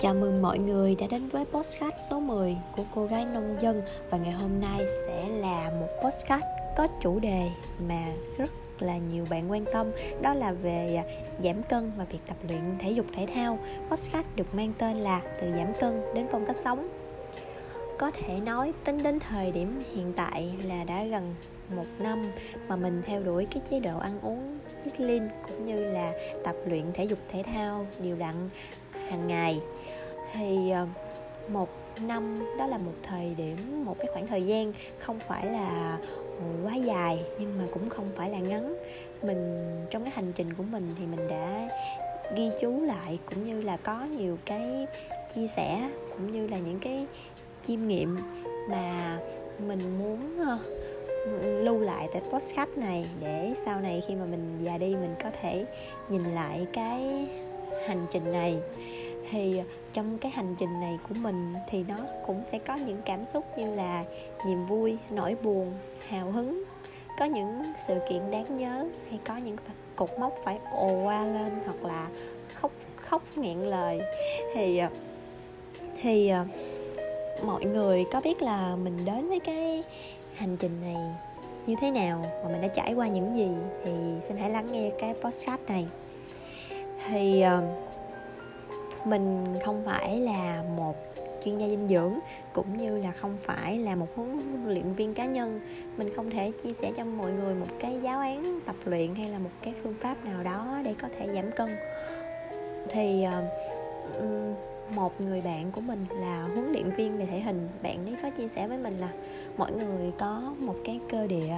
Chào mừng mọi người đã đến với podcast số 10 của Cô Gái Nông Dân. Và ngày hôm nay sẽ là một podcast có chủ đề mà rất là nhiều bạn quan tâm, đó là về giảm cân và việc tập luyện thể dục thể thao. Podcast được mang tên là Từ giảm cân đến phong cách sống. Có thể nói tính đến thời điểm hiện tại là đã gần một năm mà mình theo đuổi cái chế độ ăn uống lean cũng như là tập luyện thể dục thể thao đều đặn hàng ngày. Thì một năm đó là một thời điểm, một cái khoảng thời gian không phải là quá dài nhưng mà cũng không phải là ngắn. Mình trong cái hành trình của mình thì mình đã ghi chú lại cũng như là có nhiều cái chia sẻ cũng như là những cái chiêm nghiệm mà mình muốn lưu lại tại podcast này, để sau này khi mà mình già đi mình có thể nhìn lại cái hành trình này. Thì trong cái hành trình này của mình thì nó cũng sẽ có những cảm xúc như là niềm vui, nỗi buồn, hào hứng, có những sự kiện đáng nhớ hay có những cột mốc phải ồ oa lên hoặc là khóc nghẹn lời. Thì mọi người có biết là mình đến với cái hành trình này như thế nào và mình đã trải qua những gì thì xin hãy lắng nghe cái podcast này. Thì mình không phải là một chuyên gia dinh dưỡng cũng như là không phải là một huấn luyện viên cá nhân. Mình không thể chia sẻ cho mọi người một cái giáo án tập luyện hay là một cái phương pháp nào đó để có thể giảm cân. Thì một người bạn của mình là huấn luyện viên về thể hình, bạn ấy có chia sẻ với mình là mọi người có một cái cơ địa,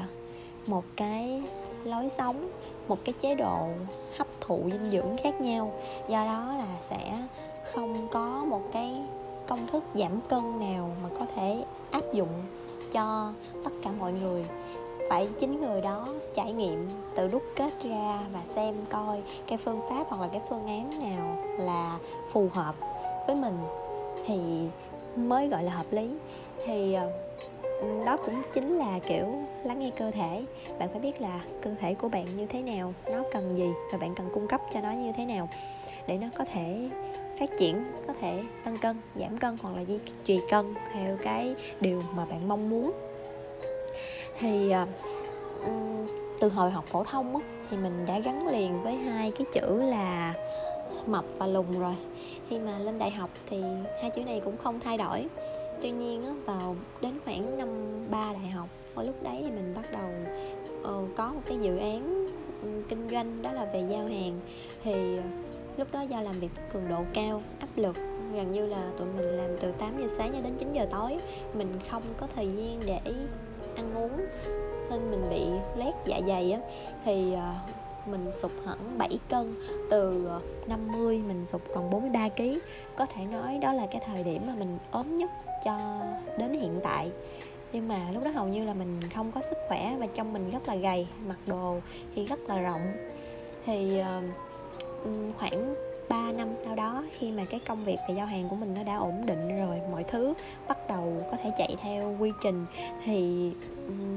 một cái lối sống, một cái chế độ hấp thụ dinh dưỡng khác nhau. Do đó là sẽ không có một cái công thức giảm cân nào mà có thể áp dụng cho tất cả mọi người. Phải chính người đó trải nghiệm, tự đúc kết ra và xem coi cái phương pháp hoặc là cái phương án nào là phù hợp với mình thì mới gọi là hợp lý. Thì đó cũng chính là kiểu lắng nghe cơ thể. Bạn phải biết là cơ thể của bạn như thế nào, nó cần gì và bạn cần cung cấp cho nó như thế nào để nó có thể phát triển, có thể tăng cân, giảm cân hoặc là duy trì cân theo cái điều mà bạn mong muốn. Thì từ hồi học phổ thông đó, thì mình đã gắn liền với hai cái chữ là mập và lùn rồi. Khi mà lên đại học thì hai chữ này cũng không thay đổi. Tuy nhiên đó, vào đến khoảng năm 3 đại học, hồi lúc đấy thì mình bắt đầu có một cái dự án kinh doanh, đó là về giao hàng. Thì lúc đó do làm việc cường độ cao, áp lực, gần như là tụi mình làm từ 8 giờ sáng cho đến 9 giờ tối. Mình không có thời gian để ăn uống nên mình bị loét dạ dày á. Thì mình sụt hẳn 7 cân, từ 50 mình sụt còn 43 kg. Có thể nói đó là cái thời điểm mà mình ốm nhất cho đến hiện tại. Nhưng mà lúc đó hầu như là mình không có sức khỏe và trông mình rất là gầy, mặc đồ thì rất là rộng. Thì khoảng 3 năm sau đó, khi mà cái công việc về giao hàng của mình nó đã ổn định rồi, mọi thứ bắt đầu có thể chạy theo quy trình, thì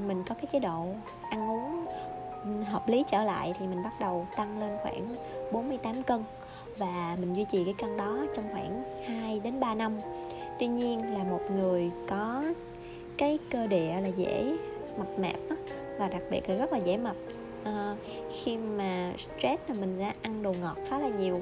mình có cái chế độ ăn uống hợp lý trở lại thì mình bắt đầu tăng lên khoảng 48 cân và mình duy trì cái cân đó trong khoảng 2 đến 3 năm. Tuy nhiên là một người có cái cơ địa là dễ mập mạp đó, và đặc biệt là rất là dễ mập. Khi mà stress là mình đã ăn đồ ngọt khá là nhiều.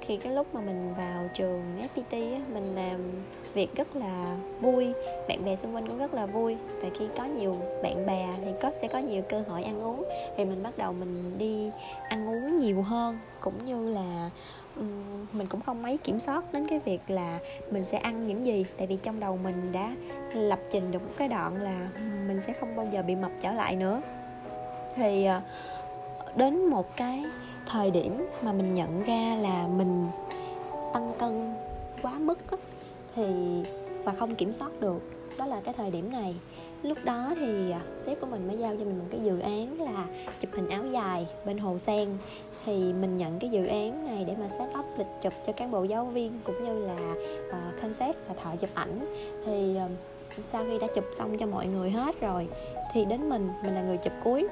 Khi cái lúc mà mình vào trường FPT á, mình làm việc rất là vui, bạn bè xung quanh cũng rất là vui, và khi có nhiều bạn bè thì sẽ có nhiều cơ hội ăn uống. Thì mình bắt đầu mình đi ăn uống nhiều hơn, cũng như là mình cũng không mấy kiểm soát đến cái việc là mình sẽ ăn những gì, tại vì trong đầu mình đã lập trình được một cái đoạn là mình sẽ không bao giờ bị mập trở lại nữa. Thì đến một cái thời điểm mà mình nhận ra là mình tăng cân quá mức và không kiểm soát được, đó là cái thời điểm này. Lúc đó thì sếp của mình mới giao cho mình một cái dự án là chụp hình áo dài bên Hồ Sen. Thì mình nhận cái dự án này để mà set up lịch chụp cho cán bộ giáo viên cũng như là concept và thợ chụp ảnh. Thì sau khi đã chụp xong cho mọi người hết rồi thì đến mình là người chụp cuối.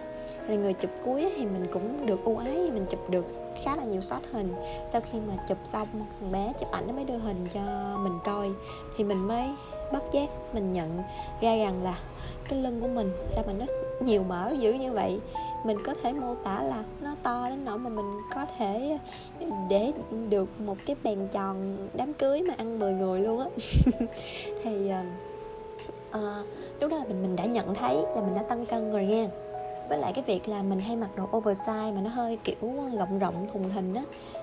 Thì người chụp cuối thì mình cũng được ưu ái, mình chụp được khá là nhiều shot hình. Sau khi mà chụp xong, thằng bé chụp ảnh nó mới đưa hình cho mình coi, thì mình mới bất giác mình nhận ra rằng là cái lưng của mình sao mà nó nhiều mỡ dữ như vậy. Mình có thể mô tả là nó to đến nỗi mà mình có thể để được một cái bàn tròn đám cưới mà ăn 10 người luôn á. Thì lúc đó là mình đã nhận thấy là mình đã tăng cân rồi nha. Với lại cái việc là mình hay mặc đồ oversize mà nó hơi kiểu rộng rộng thùng thình á,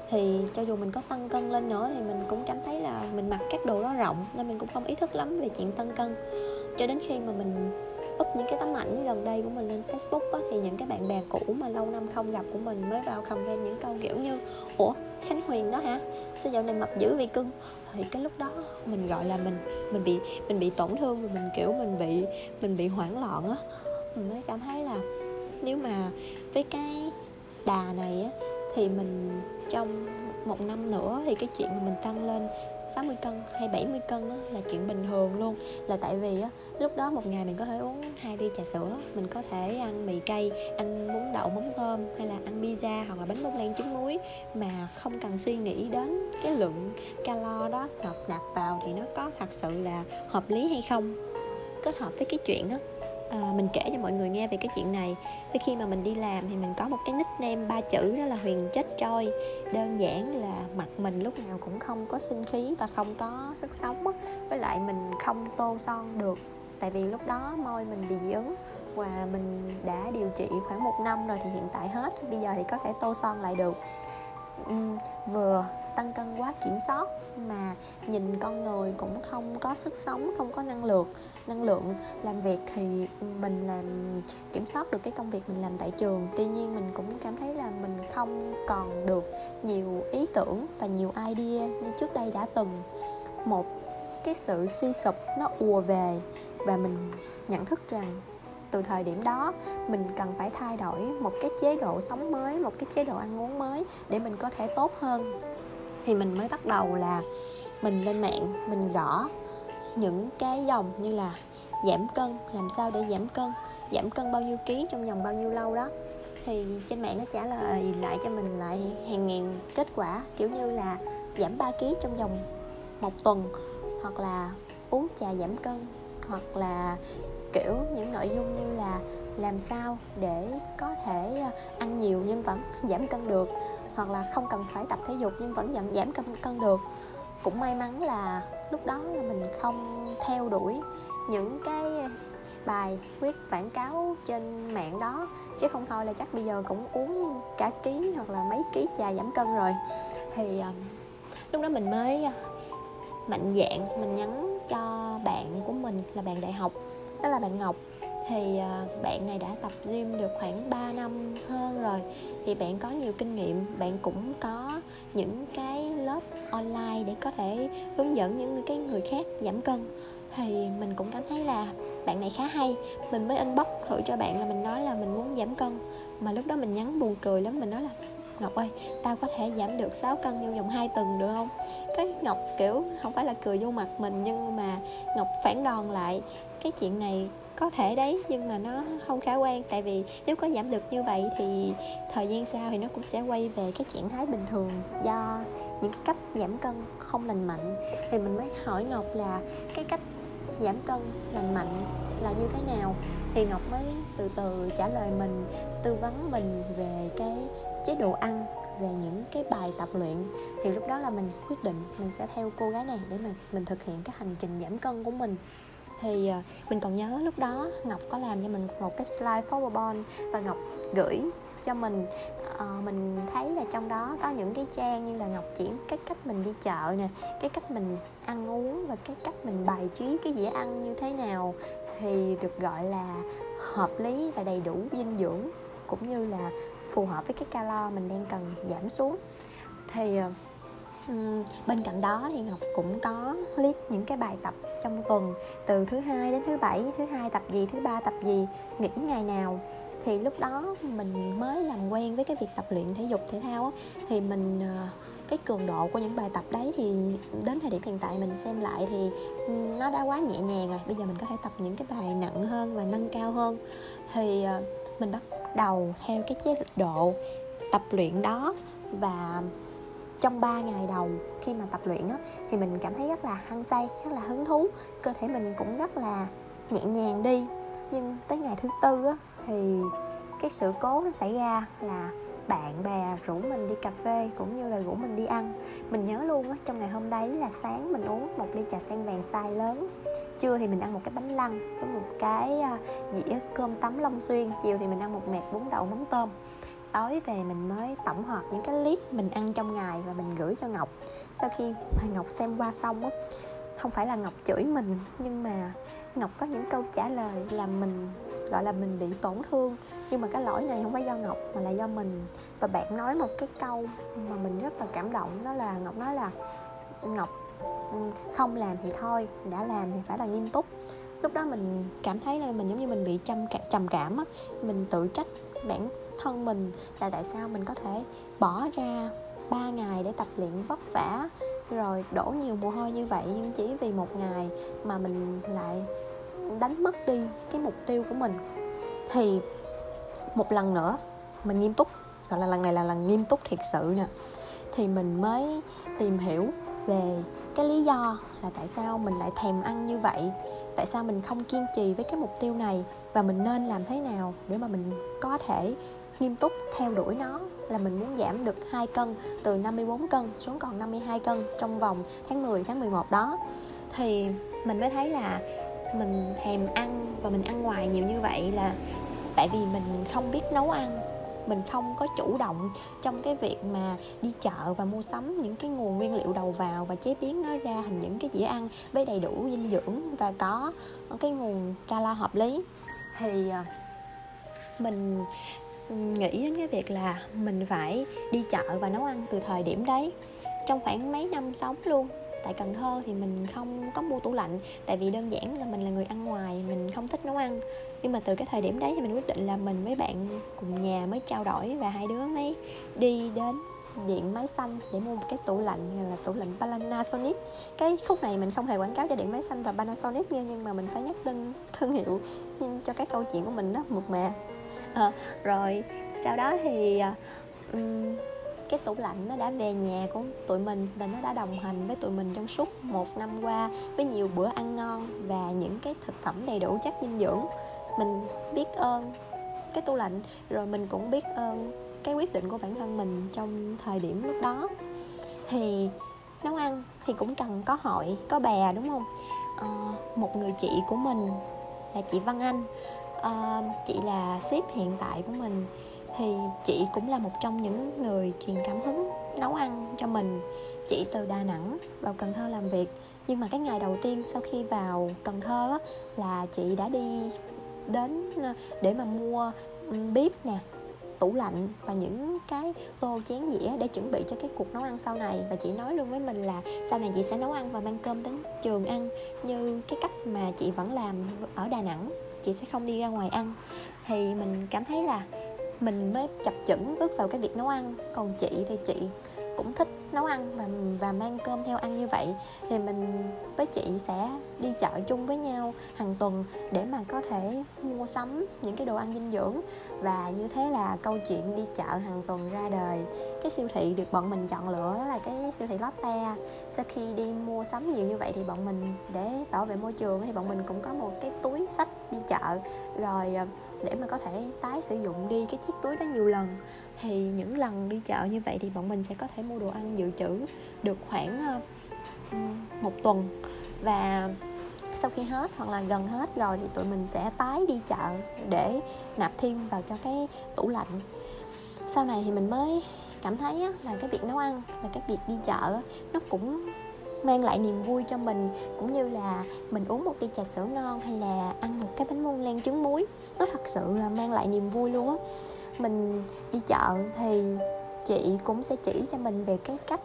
thì cho dù mình có tăng cân lên nữa thì mình cũng cảm thấy là mình mặc các đồ đó rộng, nên mình cũng không ý thức lắm về chuyện tăng cân. Cho đến khi mà mình up những cái tấm ảnh gần đây của mình lên Facebook á, thì những cái bạn bè cũ mà lâu năm không gặp của mình mới vào comment những câu kiểu như: "Ủa, Khánh Huyền đó hả? Sao dạo này mập dữ vì cưng?" Thì cái lúc đó mình gọi là mình bị tổn thương, và mình bị hoảng loạn á. Mình mới cảm thấy là nếu mà với cái đà này á, thì mình trong một năm nữa thì cái chuyện mà mình tăng lên 60 cân hay 70 cân á, là chuyện bình thường luôn. Là tại vì á, lúc đó một ngày mình có thể uống 2 ly trà sữa, mình có thể ăn mì cay, ăn bún đậu mắm tôm, hay là ăn pizza hoặc là bánh bông lan trứng muối, mà không cần suy nghĩ đến cái lượng calo đó nạp vào thì nó có thật sự là hợp lý hay không. Kết hợp với cái chuyện á, mình kể cho mọi người nghe về cái chuyện này. Vì khi mà mình đi làm thì mình có một cái nickname 3 chữ, đó là Huyền chết trôi. Đơn giản là mặt mình lúc nào cũng không có sinh khí và không có sức sống á. Với lại mình không tô son được, tại vì lúc đó môi mình bị dị ứng, và mình đã điều trị khoảng 1 năm rồi thì hiện tại hết. Bây giờ thì có thể tô son lại được. Vừa tăng cân quá kiểm soát mà nhìn con người cũng không có sức sống, không có năng lượng làm việc. Thì mình làm kiểm soát được cái công việc mình làm tại trường, tuy nhiên mình cũng cảm thấy là mình không còn được nhiều ý tưởng và nhiều idea như trước đây đã từng. Một cái sự suy sụp nó ùa về, và mình nhận thức rằng từ thời điểm đó mình cần phải thay đổi một cái chế độ sống mới, một cái chế độ ăn uống mới để mình có thể tốt hơn. Thì mình mới bắt đầu là mình lên mạng, mình gõ những cái dòng như là giảm cân, làm sao để giảm cân bao nhiêu ký trong vòng bao nhiêu lâu đó. Thì trên mạng nó trả lời lại cho mình lại hàng ngàn kết quả, kiểu như là giảm 3 ký trong vòng 1 tuần, hoặc là uống trà giảm cân, hoặc là kiểu những nội dung như là làm sao để có thể ăn nhiều nhưng vẫn giảm cân được, hoặc là không cần phải tập thể dục nhưng vẫn giảm cân được. Cũng may mắn là lúc đó là mình không theo đuổi những cái bài viết quảng cáo trên mạng đó, chứ không thôi là chắc bây giờ cũng uống cả ký hoặc là mấy ký trà giảm cân rồi. Thì lúc đó mình mới mạnh dạn, mình nhắn cho bạn của mình là bạn đại học, đó là bạn Ngọc. Thì bạn này đã tập gym được khoảng 3 năm hơn rồi, thì bạn có nhiều kinh nghiệm, bạn cũng có những cái lớp online để có thể hướng dẫn những cái người khác giảm cân. Thì mình cũng cảm thấy là bạn này khá hay, mình mới inbox thử cho bạn, là mình nói là mình muốn giảm cân. Mà lúc đó mình nhắn buồn cười lắm, mình nói là: "Ngọc ơi, tao có thể giảm được 6 cân trong vòng 2 tuần được không?" Cái Ngọc kiểu không phải là cười vô mặt mình, nhưng mà Ngọc phản đòn lại: "Cái chuyện này có thể đấy, nhưng mà nó không khả quan. Tại vì nếu có giảm được như vậy thì thời gian sau thì nó cũng sẽ quay về cái trạng thái bình thường do những cái cách giảm cân không lành mạnh." Thì mình mới hỏi Ngọc là cái cách giảm cân lành mạnh là như thế nào. Thì Ngọc mới từ từ trả lời mình, tư vấn mình về cái chế độ ăn, về những cái bài tập luyện. Thì lúc đó là mình quyết định mình sẽ theo cô gái này để mình thực hiện cái hành trình giảm cân của mình. Thì mình còn nhớ lúc đó Ngọc có làm cho mình một cái slide PowerPoint, và Ngọc gửi cho mình. Mình thấy là trong đó có những cái trang như là Ngọc chỉ cái cách mình đi chợ nè, cái cách mình ăn uống, và cái cách mình bài trí cái dĩa ăn như thế nào thì được gọi là hợp lý và đầy đủ dinh dưỡng, cũng như là phù hợp với cái calo mình đang cần giảm xuống. Thì bên cạnh đó thì Ngọc cũng có list những cái bài tập trong tuần, từ thứ Hai đến thứ Bảy, thứ Hai tập gì, thứ Ba tập gì, nghỉ ngày nào. Thì lúc đó mình mới làm quen với cái việc tập luyện thể dục thể thao á, thì mình cái cường độ của những bài tập đấy thì đến thời điểm hiện tại mình xem lại thì nó đã quá nhẹ nhàng rồi. Bây giờ mình có thể tập những cái bài nặng hơn và nâng cao hơn. Thì mình bắt bắt đầu theo cái chế độ tập luyện đó. Và trong 3 ngày đầu khi mà tập luyện á, thì mình cảm thấy rất là hăng say, rất là hứng thú, cơ thể mình cũng rất là nhẹ nhàng đi. Nhưng tới ngày thứ 4 á, thì cái sự cố nó xảy ra là bạn bè rủ mình đi cà phê cũng như là rủ mình đi ăn. Mình nhớ luôn á, trong ngày hôm đấy là sáng mình uống một ly trà sen vàng size lớn, trưa thì mình ăn một cái bánh lăng với một cái dĩa cơm tấm Long Xuyên, chiều thì mình ăn một mẹt bún đậu mắm tôm. Tối về mình mới tổng hợp những cái clip mình ăn trong ngày và mình gửi cho Ngọc. Sau khi mà Ngọc xem qua xong á, không phải là Ngọc chửi mình, nhưng mà Ngọc có những câu trả lời là mình gọi là mình bị tổn thương. Nhưng mà cái lỗi này không phải do Ngọc mà là do mình. Và bạn nói một cái câu mà mình rất là cảm động, đó là Ngọc nói là Ngọc không làm thì thôi, đã làm thì phải là nghiêm túc. Lúc đó mình cảm thấy là mình giống như mình bị trầm cảm á. Mình tự trách bản thân mình là tại sao mình có thể bỏ ra 3 ngày để tập luyện vất vả rồi đổ nhiều mồ hôi như vậy, nhưng chỉ vì một ngày mà mình lại đánh mất đi cái mục tiêu của mình. Thì một lần nữa mình nghiêm túc, gọi là lần này là lần nghiêm túc thiệt sự nè, thì mình mới tìm hiểu về cái lý do là tại sao mình lại thèm ăn như vậy, tại sao mình không kiên trì với cái mục tiêu này, và mình nên làm thế nào để mà mình có thể nghiêm túc theo đuổi nó. Là mình muốn giảm được 2 cân, từ 54 cân xuống còn 52 cân trong vòng tháng 10, tháng 11 đó. Thì mình mới thấy là mình thèm ăn và mình ăn ngoài nhiều như vậy là tại vì mình không biết nấu ăn, mình không có chủ động trong cái việc mà đi chợ và mua sắm những cái nguồn nguyên liệu đầu vào và chế biến nó ra thành những cái dĩa ăn với đầy đủ dinh dưỡng và có cái nguồn calo hợp lý. Thì mình nghĩ đến cái việc là mình phải đi chợ và nấu ăn từ thời điểm đấy. Trong khoảng mấy năm sống luôn tại Cần Thơ thì mình không có mua tủ lạnh, tại vì đơn giản là mình là người ăn ngoài, mình không thích nấu ăn. Nhưng mà từ cái thời điểm đấy thì mình quyết định là mình với bạn cùng nhà mới trao đổi, và hai đứa mới đi đến Điện Máy Xanh để mua một cái tủ lạnh, gọi là tủ lạnh Panasonic. Cái khúc này mình không hề quảng cáo cho Điện Máy Xanh và Panasonic nha, nhưng mà mình phải nhắc tên thương hiệu cho cái câu chuyện của mình đó mượt mà. Rồi sau đó thì cái tủ lạnh nó đã về nhà của tụi mình, và nó đã đồng hành với tụi mình trong suốt 1 năm qua với nhiều bữa ăn ngon và những cái thực phẩm đầy đủ chất dinh dưỡng. Mình biết ơn cái tủ lạnh, rồi mình cũng biết ơn cái quyết định của bản thân mình trong thời điểm lúc đó. Thì nấu ăn thì cũng cần có hội, có bè, đúng không? Một người chị của mình là chị Văn Anh, chị là sếp hiện tại của mình, thì chị cũng là một trong những người truyền cảm hứng nấu ăn cho mình. Chị từ Đà Nẵng vào Cần Thơ làm việc, nhưng mà cái ngày đầu tiên sau khi vào Cần Thơ á, là chị đã đi đến để mà mua bếp nè, tủ lạnh và những cái tô chén dĩa để chuẩn bị cho cái cuộc nấu ăn sau này. Và chị nói luôn với mình là sau này chị sẽ nấu ăn và mang cơm đến trường ăn như cái cách mà chị vẫn làm ở Đà Nẵng, chị sẽ không đi ra ngoài ăn. Thì mình cảm thấy là mình mới chập chững bước vào cái việc nấu ăn. Còn chị thì chị cũng thích nấu ăn và mang cơm theo ăn như vậy. Thì mình với chị sẽ đi chợ chung với nhau hàng tuần để mà có thể mua sắm những cái đồ ăn dinh dưỡng. Và như thế là câu chuyện đi chợ hàng tuần ra đời. Cái siêu thị được bọn mình chọn lựa là cái siêu thị Lotte. Sau khi đi mua sắm nhiều như vậy thì bọn mình, để bảo vệ môi trường, thì bọn mình cũng có một cái túi xách đi chợ, rồi để mà có thể tái sử dụng đi cái chiếc túi đó nhiều lần. Thì những lần đi chợ như vậy thì bọn mình sẽ có thể mua đồ ăn dự trữ được khoảng 1 tuần. Và sau khi hết hoặc là gần hết rồi thì tụi mình sẽ tái đi chợ để nạp thêm vào cho cái tủ lạnh. Sau này thì mình mới cảm thấy là cái việc nấu ăn và cái việc đi chợ nó cũng mang lại niềm vui cho mình, cũng như là mình uống một ly trà sữa ngon hay là ăn một cái bánh bông lan trứng muối, nó thật sự là mang lại niềm vui luôn á. Mình đi chợ thì chị cũng sẽ chỉ cho mình về cái cách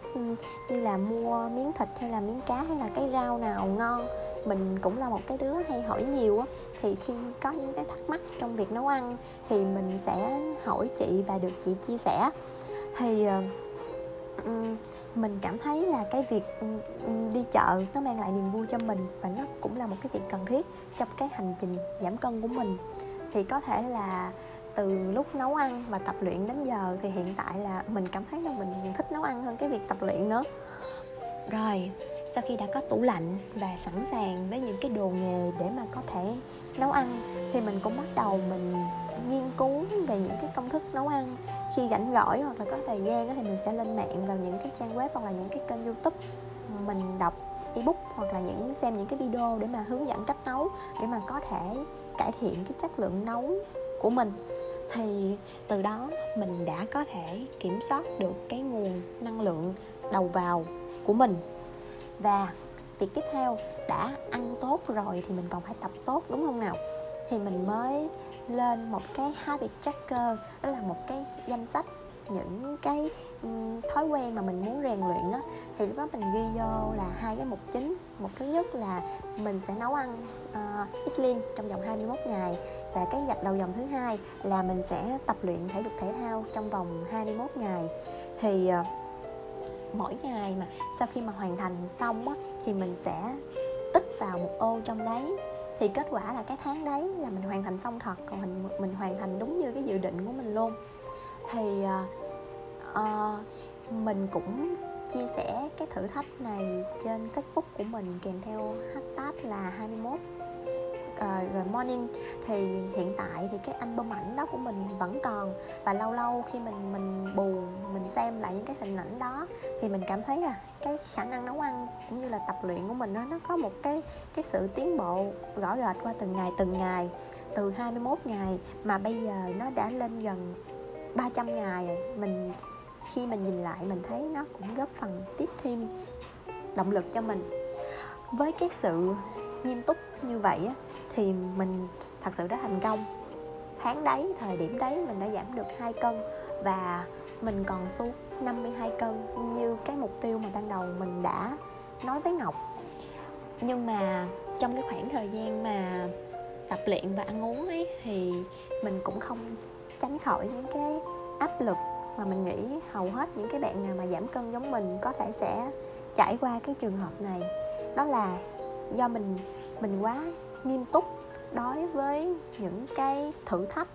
như là mua miếng thịt hay là miếng cá hay là cái rau nào ngon. Mình cũng là một cái đứa hay hỏi nhiều á, thì khi có những cái thắc mắc trong việc nấu ăn thì mình sẽ hỏi chị và được chị chia sẻ. Thì mình cảm thấy là cái việc đi chợ nó mang lại niềm vui cho mình, và nó cũng là một cái việc cần thiết trong cái hành trình giảm cân của mình. Thì có thể là từ lúc nấu ăn và tập luyện đến giờ thì hiện tại là mình cảm thấy là mình thích nấu ăn hơn cái việc tập luyện nữa. Rồi, sau khi đã có tủ lạnh và sẵn sàng với những cái đồ nghề để mà có thể nấu ăn thì mình cũng bắt đầu mình nghiên cứu về những cái công thức nấu ăn. Khi rảnh rỗi hoặc là có thời gian thì mình sẽ lên mạng vào những cái trang web hoặc là những cái kênh YouTube, mình đọc ebook hoặc là xem những cái video để mà hướng dẫn cách nấu, để mà có thể cải thiện cái chất lượng nấu của mình. Thì từ đó mình đã có thể kiểm soát được cái nguồn năng lượng đầu vào của mình. Và việc tiếp theo, đã ăn tốt rồi thì mình còn phải tập tốt, đúng không nào? Thì mình mới lên một cái habit tracker, đó là một cái danh sách những cái thói quen mà mình muốn rèn luyện á. Thì lúc đó mình ghi vô là 2 cái mục chính. Mục thứ nhất là mình sẽ nấu ăn ít lean trong vòng 21 ngày, và cái gạch đầu dòng thứ hai là mình sẽ tập luyện thể dục thể thao trong vòng 21 ngày. Thì mỗi ngày mà sau khi mà hoàn thành xong á, thì mình sẽ tích vào một ô trong đấy. Thì kết quả là cái tháng đấy là mình hoàn thành xong thật, còn mình hoàn thành đúng như cái dự định của mình luôn. Thì mình cũng chia sẻ cái thử thách này trên Facebook của mình kèm theo hashtag là 21 morning. Thì hiện tại thì cái album ảnh đó của mình vẫn còn, và lâu lâu khi mình buồn, mình xem lại những cái hình ảnh đó thì mình cảm thấy là cái khả năng nấu ăn cũng như là tập luyện của mình nó có một cái sự tiến bộ rõ rệt qua từng ngày, từ 21 ngày mà bây giờ nó đã lên gần 300 ngày rồi. Khi mình nhìn lại mình thấy nó cũng góp phần tiếp thêm động lực cho mình. Với cái sự nghiêm túc như vậy á, thì mình thật sự đã thành công. Tháng đấy, thời điểm đấy mình đã giảm được 2 cân và mình còn xuống 52 cân như cái mục tiêu mà ban đầu mình đã nói với Ngọc. Nhưng mà trong cái khoảng thời gian mà tập luyện và ăn uống ấy, thì mình cũng không tránh khỏi những cái áp lực mà mình nghĩ hầu hết những cái bạn nào mà giảm cân giống mình có thể sẽ trải qua cái trường hợp này. Đó là do mình quá nghiêm túc đối với những cái thử thách,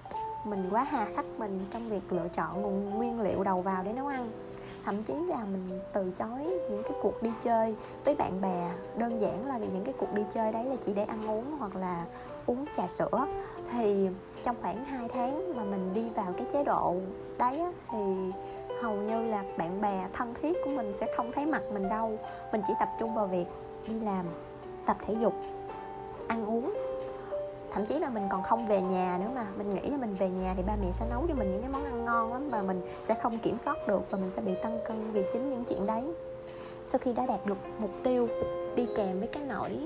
mình quá hà khắc mình trong việc lựa chọn nguồn nguyên liệu đầu vào để nấu ăn. Thậm chí là mình từ chối những cái cuộc đi chơi với bạn bè, đơn giản là vì những cái cuộc đi chơi đấy là chỉ để ăn uống hoặc là uống trà sữa. Thì trong khoảng 2 tháng mà mình đi vào cái chế độ đấy á, thì hầu như là bạn bè thân thiết của mình sẽ không thấy mặt mình đâu. Mình chỉ tập trung vào việc đi làm, tập thể dục, ăn uống. Thậm chí là mình còn không về nhà nữa mà. Mình nghĩ là mình về nhà thì ba mẹ sẽ nấu cho mình những cái món ăn ngon lắm, mà mình sẽ không kiểm soát được và mình sẽ bị tăng cân vì chính những chuyện đấy. Sau khi đã đạt được mục tiêu đi kèm với cái nỗi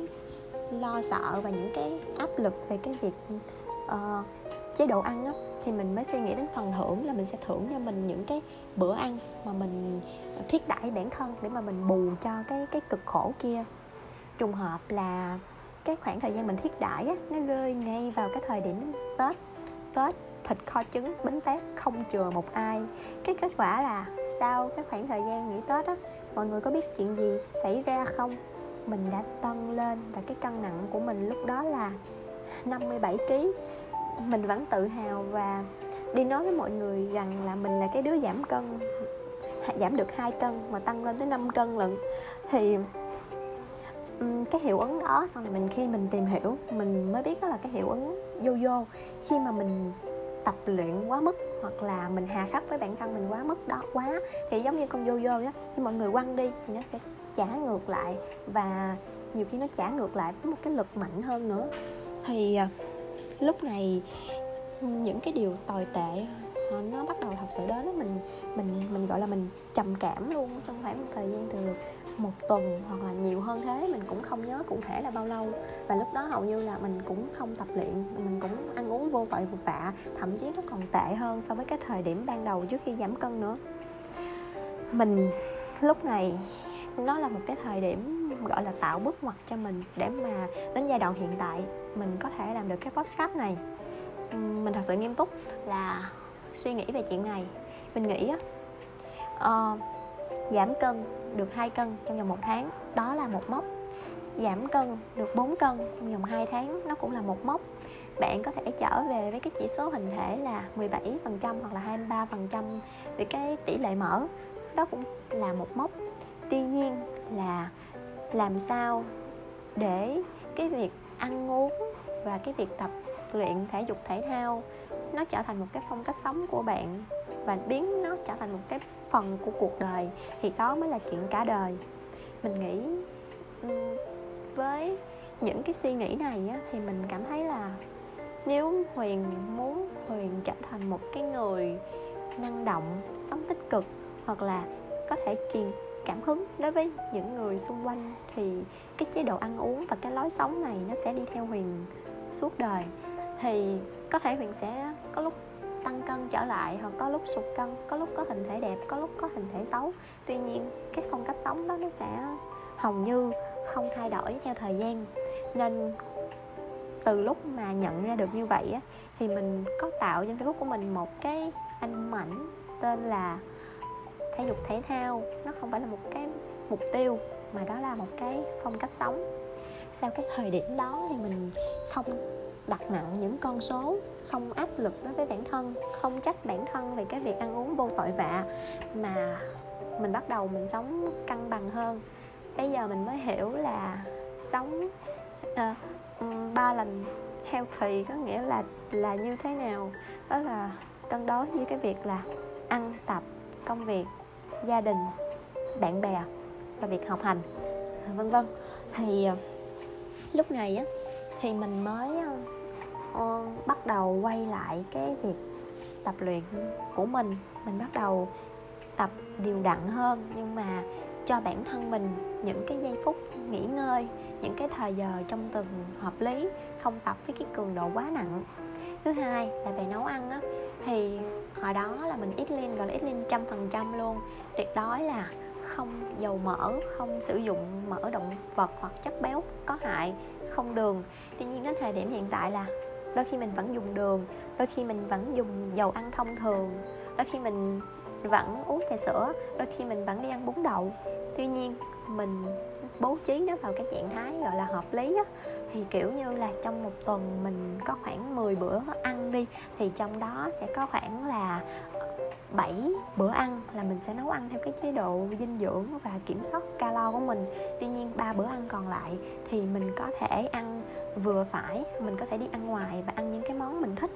lo sợ và những cái áp lực về cái việc chế độ ăn á, thì mình mới suy nghĩ đến phần thưởng, là mình sẽ thưởng cho mình những cái bữa ăn mà mình thiết đãi bản thân để mà mình bù cho cái cực khổ kia. Trùng hợp là cái khoảng thời gian mình thiết đãi á, nó rơi ngay vào cái thời điểm Tết, thịt kho trứng, bánh tét, không chừa một ai. Cái kết quả là sau cái khoảng thời gian nghỉ Tết á, mọi người có biết chuyện gì xảy ra không? Mình đã tăng lên và cái cân nặng của mình lúc đó là 57 kg. Mình vẫn tự hào và đi nói với mọi người rằng là mình là cái đứa giảm cân, giảm được 2 cân mà tăng lên tới 5 cân lận. Thì cái hiệu ứng đó, xong rồi khi mình tìm hiểu, mình mới biết đó là cái hiệu ứng yo-yo. Khi mà mình tập luyện quá mức hoặc là mình hà khắc với bản thân mình quá mức đó quá, thì giống như con yo-yo đó, khi mọi người quăng đi thì nó sẽ trả ngược lại, và nhiều khi nó trả ngược lại với một cái lực mạnh hơn nữa. Thì lúc này những cái điều tồi tệ nó bắt đầu thật sự đến. Mình gọi là mình trầm cảm luôn trong khoảng một thời gian từ một tuần hoặc là nhiều hơn thế, mình cũng không nhớ cụ thể là bao lâu. Và lúc đó hầu như là mình cũng không tập luyện, mình cũng ăn uống vô tội vạ, thậm chí nó còn tệ hơn so với cái thời điểm ban đầu trước khi giảm cân nữa. Mình lúc này nó là một cái thời điểm gọi là tạo bước ngoặt cho mình để mà đến giai đoạn hiện tại mình có thể làm được cái podcast này. Mình thật sự nghiêm túc là suy nghĩ về chuyện này. Mình nghĩ giảm cân được 2 cân trong vòng 1 tháng, đó là một mốc. giảm cân được 4 cân trong vòng 2 tháng, nó cũng là một mốc. Bạn có thể trở về với cái chỉ số hình thể là 17% hoặc là 23% về cái tỷ lệ mỡ. Đó cũng là một mốc. Tuy nhiên là làm sao để cái việc ăn uống và cái việc tập luyện thể dục thể thao nó trở thành một cái phong cách sống của bạn và biến nó trở thành một cái phần của cuộc đời, thì đó mới là chuyện cả đời. Mình nghĩ với những cái suy nghĩ này thì mình cảm thấy là nếu Huyền muốn Huyền trở thành một cái người năng động, sống tích cực hoặc là có thể truyền cảm hứng đối với những người xung quanh, thì cái chế độ ăn uống và cái lối sống này nó sẽ đi theo Huyền suốt đời. Thì có thể Huyền sẽ có lúc tăng cân trở lại, hoặc có lúc sụt cân, có lúc có hình thể đẹp, có lúc có hình thể xấu. Tuy nhiên cái phong cách sống đó nó sẽ hầu như không thay đổi theo thời gian. Nên từ lúc mà nhận ra được như vậy thì mình có tạo trên Facebook của mình một cái ảnh mảnh tên là thể dục thể thao. Nó không phải là một cái mục tiêu mà đó là một cái phong cách sống. Sau cái thời điểm đó thì mình không đặt nặng những con số, không áp lực đối với bản thân, không trách bản thân về cái việc ăn uống vô tội vạ, mà mình bắt đầu mình sống cân bằng hơn. Bây giờ mình mới hiểu là sống 3 lần healthy có nghĩa là như thế nào. Đó là cân đối với cái việc là ăn, tập, công việc, gia đình, bạn bè và việc học hành, vân vân. Thì lúc này thì mình mới bắt đầu quay lại cái việc tập luyện của mình. Mình bắt đầu tập đều đặn hơn, nhưng mà cho bản thân mình những cái giây phút nghỉ ngơi, những cái thời giờ trong tuần hợp lý, không tập với cái cường độ quá nặng. Thứ hai là về nấu ăn thì hồi đó là mình eat lean, gọi là eat lean 100% luôn, tuyệt đối là không dầu mỡ, không sử dụng mỡ động vật hoặc chất béo có hại, không đường. Tuy nhiên đến thời điểm hiện tại là đôi khi mình vẫn dùng đường, đôi khi mình vẫn dùng dầu ăn thông thường, đôi khi mình vẫn uống trà sữa, đôi khi mình vẫn đi ăn bún đậu. Tuy nhiên mình bố trí nó vào cái trạng thái gọi là hợp lý thì kiểu như là trong một tuần mình có khoảng 10 bữa ăn đi, thì trong đó sẽ có khoảng là 7 bữa ăn là mình sẽ nấu ăn theo cái chế độ dinh dưỡng và kiểm soát calo của mình. Tuy nhiên 3 bữa ăn còn lại thì mình có thể ăn vừa phải, mình có thể đi ăn ngoài và ăn những cái món mình thích.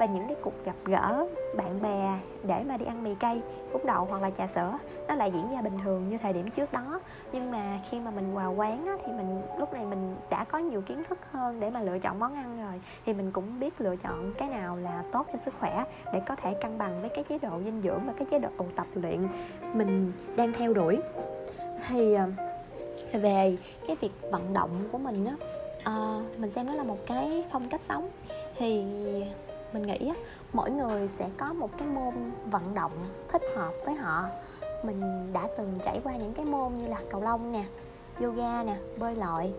Và những cái cuộc gặp gỡ bạn bè để mà đi ăn mì cay, bún đậu hoặc là trà sữa nó lại diễn ra bình thường như thời điểm trước đó. Nhưng mà khi mà mình vào quán thì mình lúc này mình đã có nhiều kiến thức hơn để mà lựa chọn món ăn rồi, thì mình cũng biết lựa chọn cái nào là tốt cho sức khỏe để có thể cân bằng với cái chế độ dinh dưỡng và cái chế độ tập luyện mình đang theo đuổi. Thì về cái việc vận động của mình mình xem nó là một cái phong cách sống. Thì mình nghĩ mỗi người sẽ có một cái môn vận động thích hợp với họ. Mình đã từng trải qua những cái môn như là cầu lông nè, yoga nè, bơi lội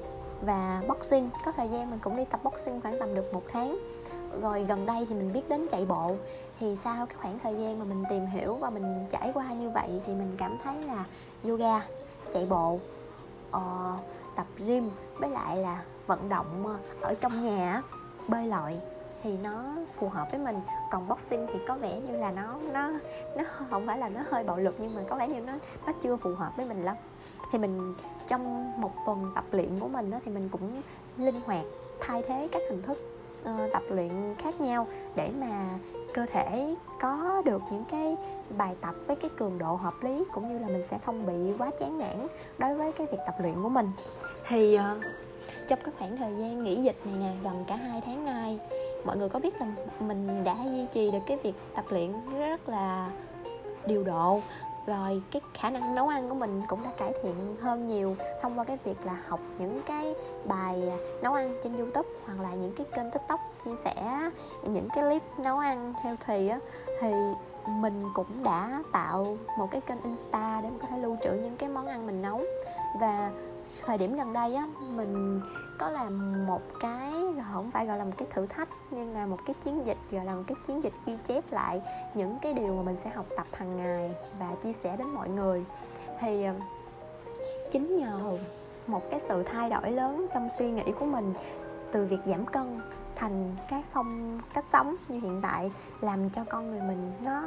và boxing. Có thời gian mình cũng đi tập boxing khoảng tầm được 1 tháng. Rồi gần đây thì mình biết đến chạy bộ. Thì sau cái khoảng thời gian mà mình tìm hiểu và mình trải qua như vậy thì mình cảm thấy là yoga, chạy bộ, tập gym với lại là vận động ở trong nhà, bơi lội thì nó phù hợp với mình. Còn boxing thì có vẻ như là nó không phải là nó hơi bạo lực, nhưng mà có vẻ như nó chưa phù hợp với mình lắm. Thì mình trong một tuần tập luyện của mình thì mình cũng linh hoạt thay thế các hình thức tập luyện khác nhau để mà cơ thể có được những cái bài tập với cái cường độ hợp lý, cũng như là mình sẽ không bị quá chán nản đối với cái việc tập luyện của mình. Thì trong cái khoảng thời gian nghỉ dịch này nè, gần cả 2 tháng nay, mọi người có biết là mình đã duy trì được cái việc tập luyện rất là điều độ. Rồi cái khả năng nấu ăn của mình cũng đã cải thiện hơn nhiều thông qua cái việc là học những cái bài nấu ăn trên YouTube hoặc là những cái kênh TikTok chia sẻ những cái clip nấu ăn healthy thì mình cũng đã tạo một cái kênh Insta để mình có thể lưu trữ những cái món ăn mình nấu. Và thời điểm gần đây mình có làm một cái, không phải gọi là một cái thử thách, nhưng là một cái chiến dịch, gọi là một cái chiến dịch ghi chép lại những cái điều mà mình sẽ học tập hàng ngày và chia sẻ đến mọi người. Thì chính nhờ một cái sự thay đổi lớn trong suy nghĩ của mình, từ việc giảm cân thành cái cách sống như hiện tại, làm cho con người mình nó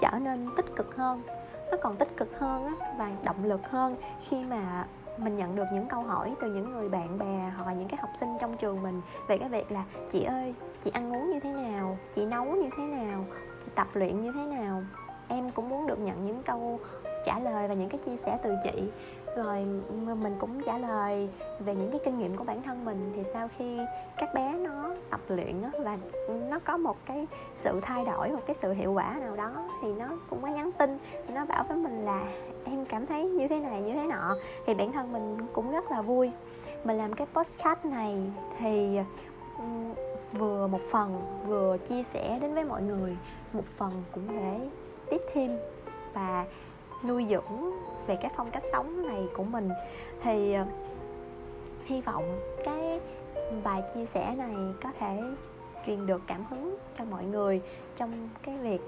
trở nên tích cực hơn. Nó còn tích cực hơn và động lực hơn khi mà mình nhận được những câu hỏi từ những người bạn bè hoặc là những cái học sinh trong trường mình về cái việc là chị ơi, chị ăn uống như thế nào, chị nấu như thế nào, chị tập luyện như thế nào. Em cũng muốn được nhận những câu trả lời và những cái chia sẻ từ chị. Rồi mình cũng trả lời về những cái kinh nghiệm của bản thân mình. Thì sau khi các bé nó tập luyện và nó có một cái sự thay đổi, một cái sự hiệu quả nào đó, thì nó cũng có nhắn tin, nó bảo với mình là em cảm thấy như thế này, như thế nọ. Thì bản thân mình cũng rất là vui. Mình làm cái podcast này thì vừa một phần vừa chia sẻ đến với mọi người, một phần cũng để tiếp thêm và nuôi dưỡng về cái phong cách sống này của mình. Thì hy vọng cái bài chia sẻ này có thể truyền được cảm hứng cho mọi người trong cái việc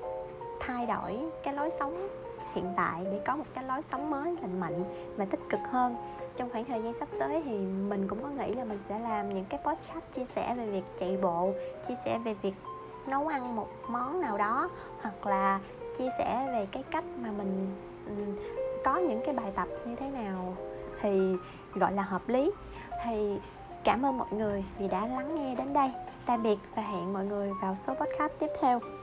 thay đổi cái lối sống hiện tại để có một cái lối sống mới lành mạnh và tích cực hơn. Trong khoảng thời gian sắp tới thì mình cũng có nghĩ là mình sẽ làm những cái podcast chia sẻ về việc chạy bộ, chia sẻ về việc nấu ăn một món nào đó, hoặc là chia sẻ về cái cách mà mình có những cái bài tập như thế nào thì gọi là hợp lý. Thì cảm ơn mọi người vì đã lắng nghe đến đây. Tạm biệt và hẹn mọi người vào số podcast tiếp theo.